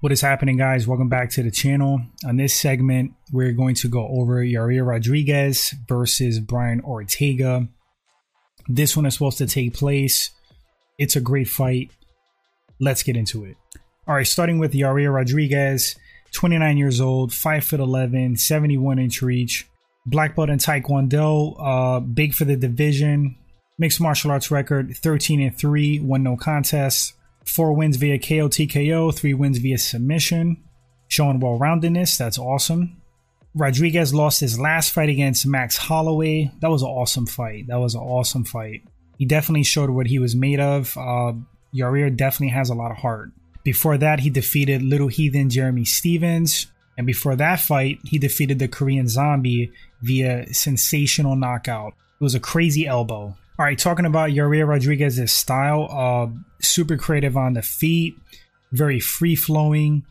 What is happening, guys? Welcome back to the channel. On this segment, we're going to go over Yair Rodriguez versus Brian Ortega. This one is supposed to take place. It's a great fight. Let's get into it. All right, starting with Yair Rodriguez, 29 years old, 5'11", 71-inch reach, black belt in Taekwondo, big for the division, mixed martial arts record, 13-3, one no contest. 4 wins via KO, TKO, 3 wins via submission. Showing well-roundedness. That's awesome. Rodriguez lost his last fight against Max Holloway. That was an awesome fight. He definitely showed what he was made of. Yair definitely has a lot of heart. Before that, he defeated Little Heathen Jeremy Stevens. And before that fight, he defeated the Korean Zombie via sensational knockout. It was a crazy elbow. All right, talking about Yair Rodriguez's style, super creative on the feet, very free-flowing.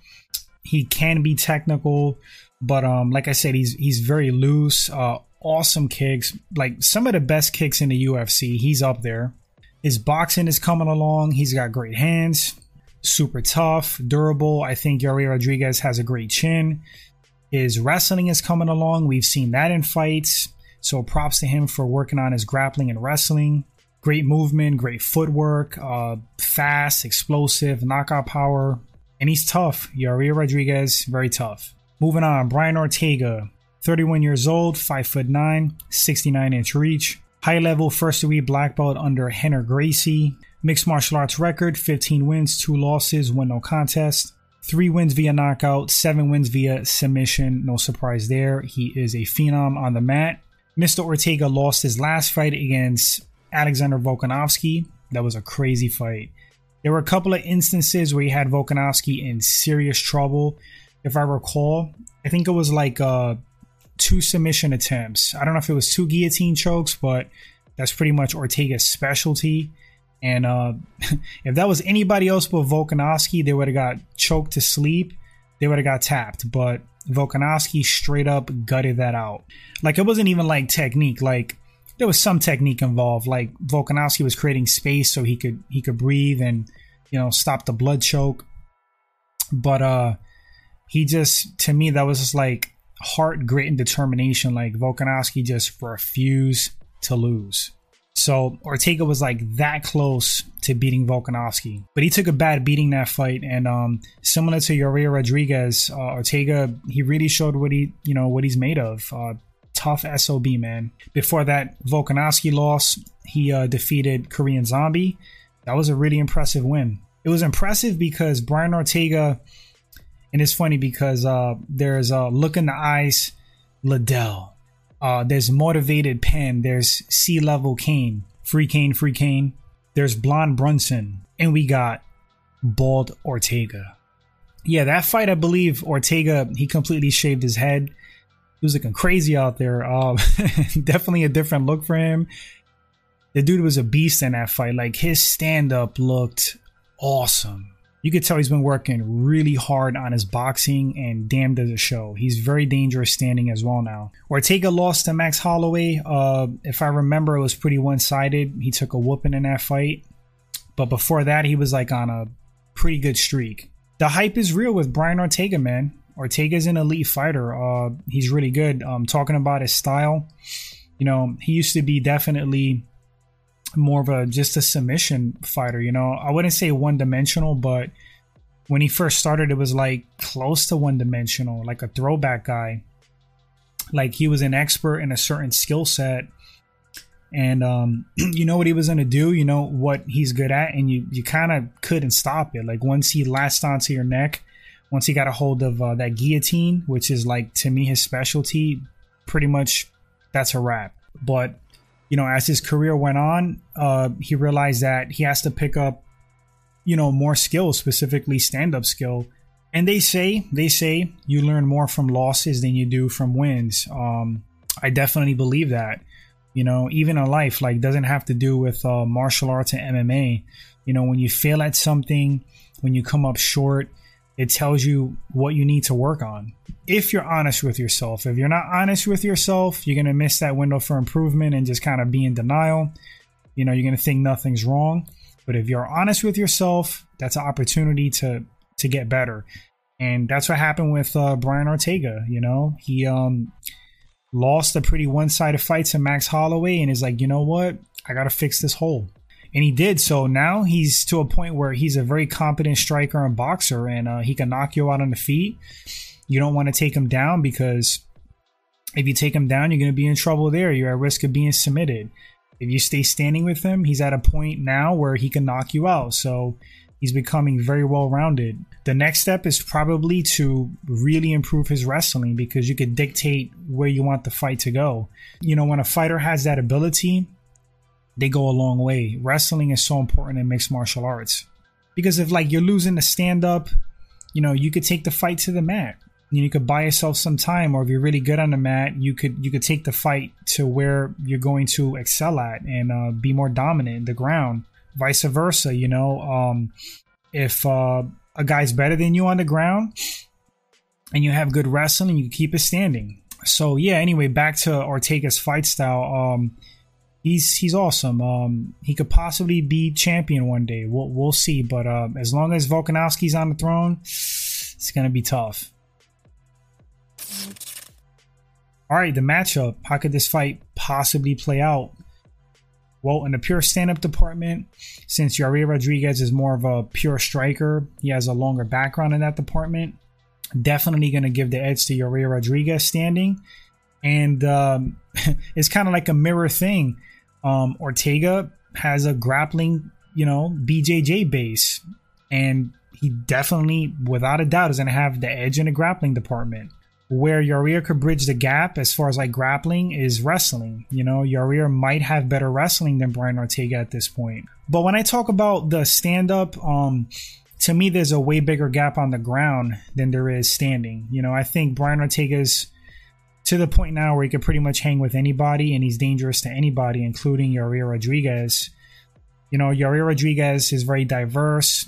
He can be technical, but like I said, he's very loose, awesome kicks, like some of the best kicks in the UFC. He's up there. His boxing is coming along. He's got great hands, super tough, durable. I think Yair Rodriguez has a great chin. His wrestling is coming along. We've seen that in fights. So props to him for working on his grappling and wrestling. Great movement, great footwork, fast, explosive, knockout power. And he's tough. Yair Rodriguez, very tough. Moving on, Brian Ortega, 31 years old, 5'9", 69-inch reach. High-level first-degree black belt under Henner Gracie. Mixed martial arts record, 15 wins, 2 losses, 1 no contest. 3 wins via knockout, 7 wins via submission. No surprise there. He is a phenom on the mat. Mr. Ortega lost his last fight against Alexander Volkanovski. That was a crazy fight. There were a couple of instances where he had Volkanovski in serious trouble. If I recall, I think it was like 2 submission attempts. I don't know if it was 2 guillotine chokes, but that's pretty much Ortega's specialty. And if that was anybody else but Volkanovski, they would have got choked to sleep. They would have got tapped, but Volkanovski straight up gutted that out. Like, it wasn't even like technique. Like, there was some technique involved. Like, Volkanovski was creating space so he could breathe and, you know, stop the blood choke. But he just, to me, that was just like heart, grit, and determination. Like, Volkanovski just refused to lose. So Ortega was like that close to beating Volkanovski, but he took a bad beating that fight. And similar to Yair Rodriguez, Ortega, he really showed what he's made of. Tough SOB, man. Before that Volkanovski loss, he defeated Korean Zombie. That was a really impressive win. It was impressive because Brian Ortega, and it's funny because there's a look in the eyes, Liddell. There's motivated Penn. There's C-level Kane. Free Kane. There's blonde Brunson. And we got bald Ortega. Yeah, that fight, I believe Ortega, he completely shaved his head. He was looking crazy out there. Definitely a different look for him. The dude was a beast in that fight. Like, his stand-up looked awesome. You could tell he's been working really hard on his boxing, and damn does it show. He's very dangerous standing as well now. Ortega lost to Max Holloway. If I remember, it was pretty one-sided. He took a whooping in that fight. But before that, he was like on a pretty good streak. The hype is real with Brian Ortega, man. Ortega's an elite fighter. He's really good. Talking about his style, you know, he used to be definitely more of just a submission fighter. You know, I wouldn't say one-dimensional, but when he first started, it was like close to one-dimensional, like a throwback guy. Like, he was an expert in a certain skill set, and you know what he was going to do, you know what he's good at, and you kind of couldn't stop it. Like, once he latched onto your neck, once he got a hold of that guillotine, which is, like, to me, his specialty, pretty much that's a wrap. But you know, as his career went on, he realized that he has to pick up, you know, more skills, specifically stand-up skill. And they say you learn more from losses than you do from wins. I definitely believe that, you know, even in life, like, doesn't have to do with martial arts and MMA. You know, when you fail at something, when you come up short, it tells you what you need to work on. If you're honest with yourself. If you're not honest with yourself, you're going to miss that window for improvement and just kind of be in denial. You know, you're going to think nothing's wrong. But if you're honest with yourself, that's an opportunity to get better. And that's what happened with Brian Ortega. You know, he lost a pretty one-sided fight to Max Holloway and is like, you know what? I got to fix this hole. And he did. So now he's to a point where he's a very competent striker and boxer, and he can knock you out on the feet. You don't want to take him down, because if you take him down, you're going to be in trouble there. You're at risk of being submitted. If you stay standing with him, he's at a point now where he can knock you out. So he's becoming very well-rounded. The next step is probably to really improve his wrestling, because you could dictate where you want the fight to go. You know, when a fighter has that ability, they go a long way. Wrestling is so important in mixed martial arts, because if like you're losing the stand-up, you know, you could take the fight to the mat. You could buy yourself some time, or if you're really good on the mat, you could take the fight to where you're going to excel at and be more dominant in the ground. Vice versa, you know, if a guy's better than you on the ground and you have good wrestling, you keep it standing. So yeah, anyway, back to Ortega's fight style. He's awesome. He could possibly be champion one day. We'll see. But as long as Volkanovski's on the throne, it's going to be tough. All right, the matchup. How could this fight possibly play out? Well, in the pure stand-up department, since Yair Rodriguez is more of a pure striker, he has a longer background in that department. Definitely going to give the edge to Yair Rodriguez standing. And it's kind of like a mirror thing. Ortega has a grappling, you know, BJJ base, and he definitely, without a doubt, is going to have the edge in the grappling department. Where Yair could bridge the gap as far as like grappling is wrestling. You know, Yair might have better wrestling than Brian Ortega at this point. But when I talk about the stand-up, to me, there's a way bigger gap on the ground than there is standing. You know, I think Brian Ortega's to the point now where he could pretty much hang with anybody, and he's dangerous to anybody, including Yair Rodriguez. You know, Yair Rodriguez is very diverse.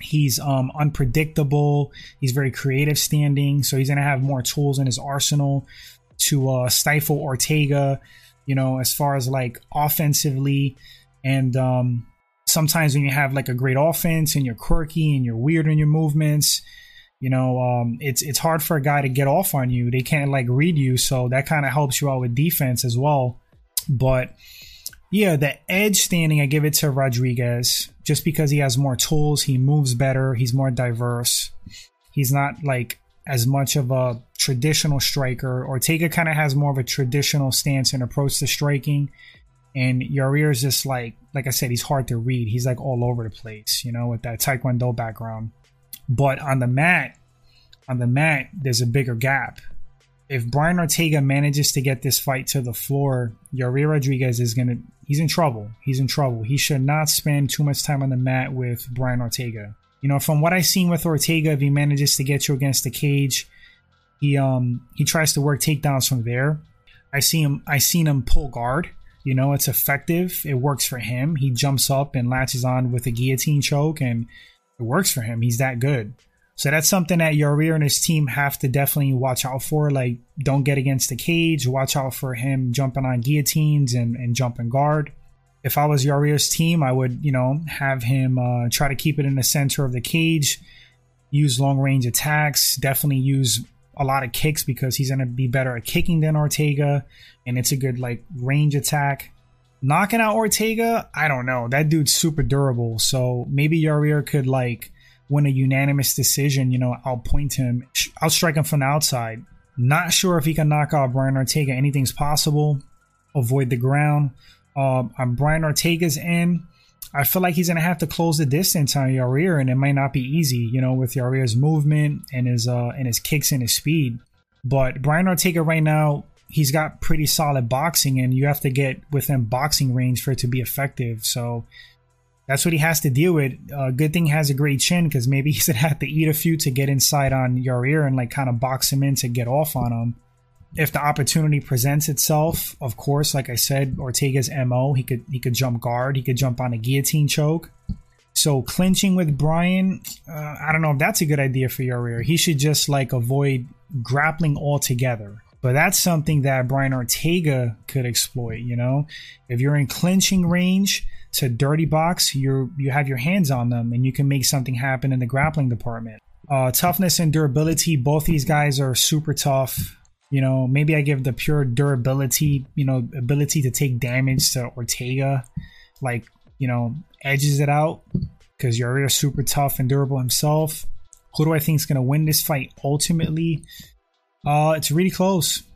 He's unpredictable. He's very creative standing. So he's going to have more tools in his arsenal to stifle Ortega, you know, as far as like offensively. And sometimes when you have like a great offense and you're quirky and you're weird in your movements, you know, it's hard for a guy to get off on you. They can't like read you. So that kind of helps you out with defense as well. But yeah, the edge standing, I give it to Rodriguez just because he has more tools. He moves better. He's more diverse. He's not like as much of a traditional striker. Ortega kind of has more of a traditional stance and approach to striking. And Yair is just like I said, he's hard to read. He's like all over the place, you know, with that Taekwondo background. But on the mat, there's a bigger gap. If Brian Ortega manages to get this fight to the floor, Yair Rodriguez he's in trouble. He's in trouble. He should not spend too much time on the mat with Brian Ortega. You know, from what I've seen with Ortega, if he manages to get you against the cage, he tries to work takedowns from there. I seen him pull guard. You know, it's effective. It works for him. He jumps up and latches on with a guillotine choke, and it works for him. He's that good. So that's something that Yair and his team have to definitely watch out for. Like, don't get against the cage. Watch out for him jumping on guillotines and jumping guard. If I was Yair's team, I would, you know, have him try to keep it in the center of the cage, use long-range attacks, definitely use a lot of kicks because he's going to be better at kicking than Ortega, and it's a good, like, range attack. Knocking out Ortega, I don't know. That dude's super durable. So maybe Yair could like win a unanimous decision, you know, outpoint him, outstrike him from the outside. Not sure if he can knock out Brian Ortega. Anything's possible. Avoid the ground. On Brian Ortega's end, I feel like he's going to have to close the distance on Yair, and it might not be easy, you know, with Yair's movement and his kicks and his speed. But Brian Ortega right now, he's got pretty solid boxing, and you have to get within boxing range for it to be effective. So that's what he has to deal with. Good thing he has a great chin, because maybe he's going to have to eat a few to get inside on Yair and like kind of box him in to get off on him. If the opportunity presents itself, of course, like I said, Ortega's MO, he could jump guard. He could jump on a guillotine choke. So clinching with Brian, I don't know if that's a good idea for Yair. He should just like avoid grappling altogether. But that's something that Brian Ortega could exploit, you know. If you're in clinching range to dirty box, you have your hands on them, and you can make something happen in the grappling department. Toughness and durability. Both these guys are super tough. You know, maybe I give the pure durability, you know, ability to take damage to Ortega, like, you know, edges it out because Yair is super tough and durable himself. Who do I think is going to win this fight ultimately? It's really close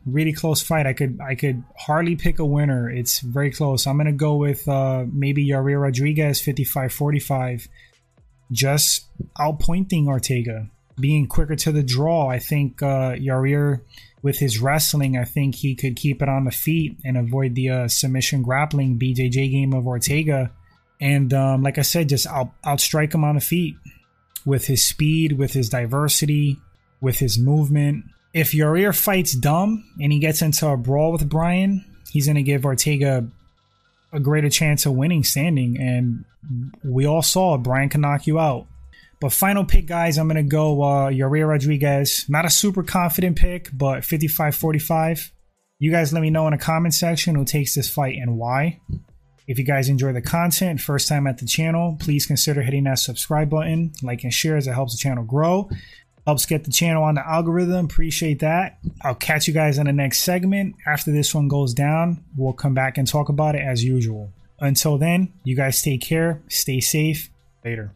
fight. I could hardly pick a winner. It's very close. I'm going to go with maybe Yair Rodriguez 55-45, just outpointing Ortega, being quicker to the draw. I think Yair, with his wrestling, I think he could keep it on the feet and avoid the submission grappling BJJ game of Ortega. And like I said, just outstrike him on the feet with his speed, with his diversity, with his movement. If Yair fights dumb and he gets into a brawl with Brian, he's going to give Ortega a greater chance of winning standing. And we all saw Brian can knock you out. But final pick, guys, I'm going to go Yair Rodriguez. Not a super confident pick, but 55-45. You guys let me know in the comment section who takes this fight and why. If you guys enjoy the content, first time at the channel, please consider hitting that subscribe button, like and share, as it helps the channel grow. Helps get the channel on the algorithm. Appreciate that. I'll catch you guys in the next segment. After this one goes down, we'll come back and talk about it as usual. Until then, you guys take care. Stay safe. Later.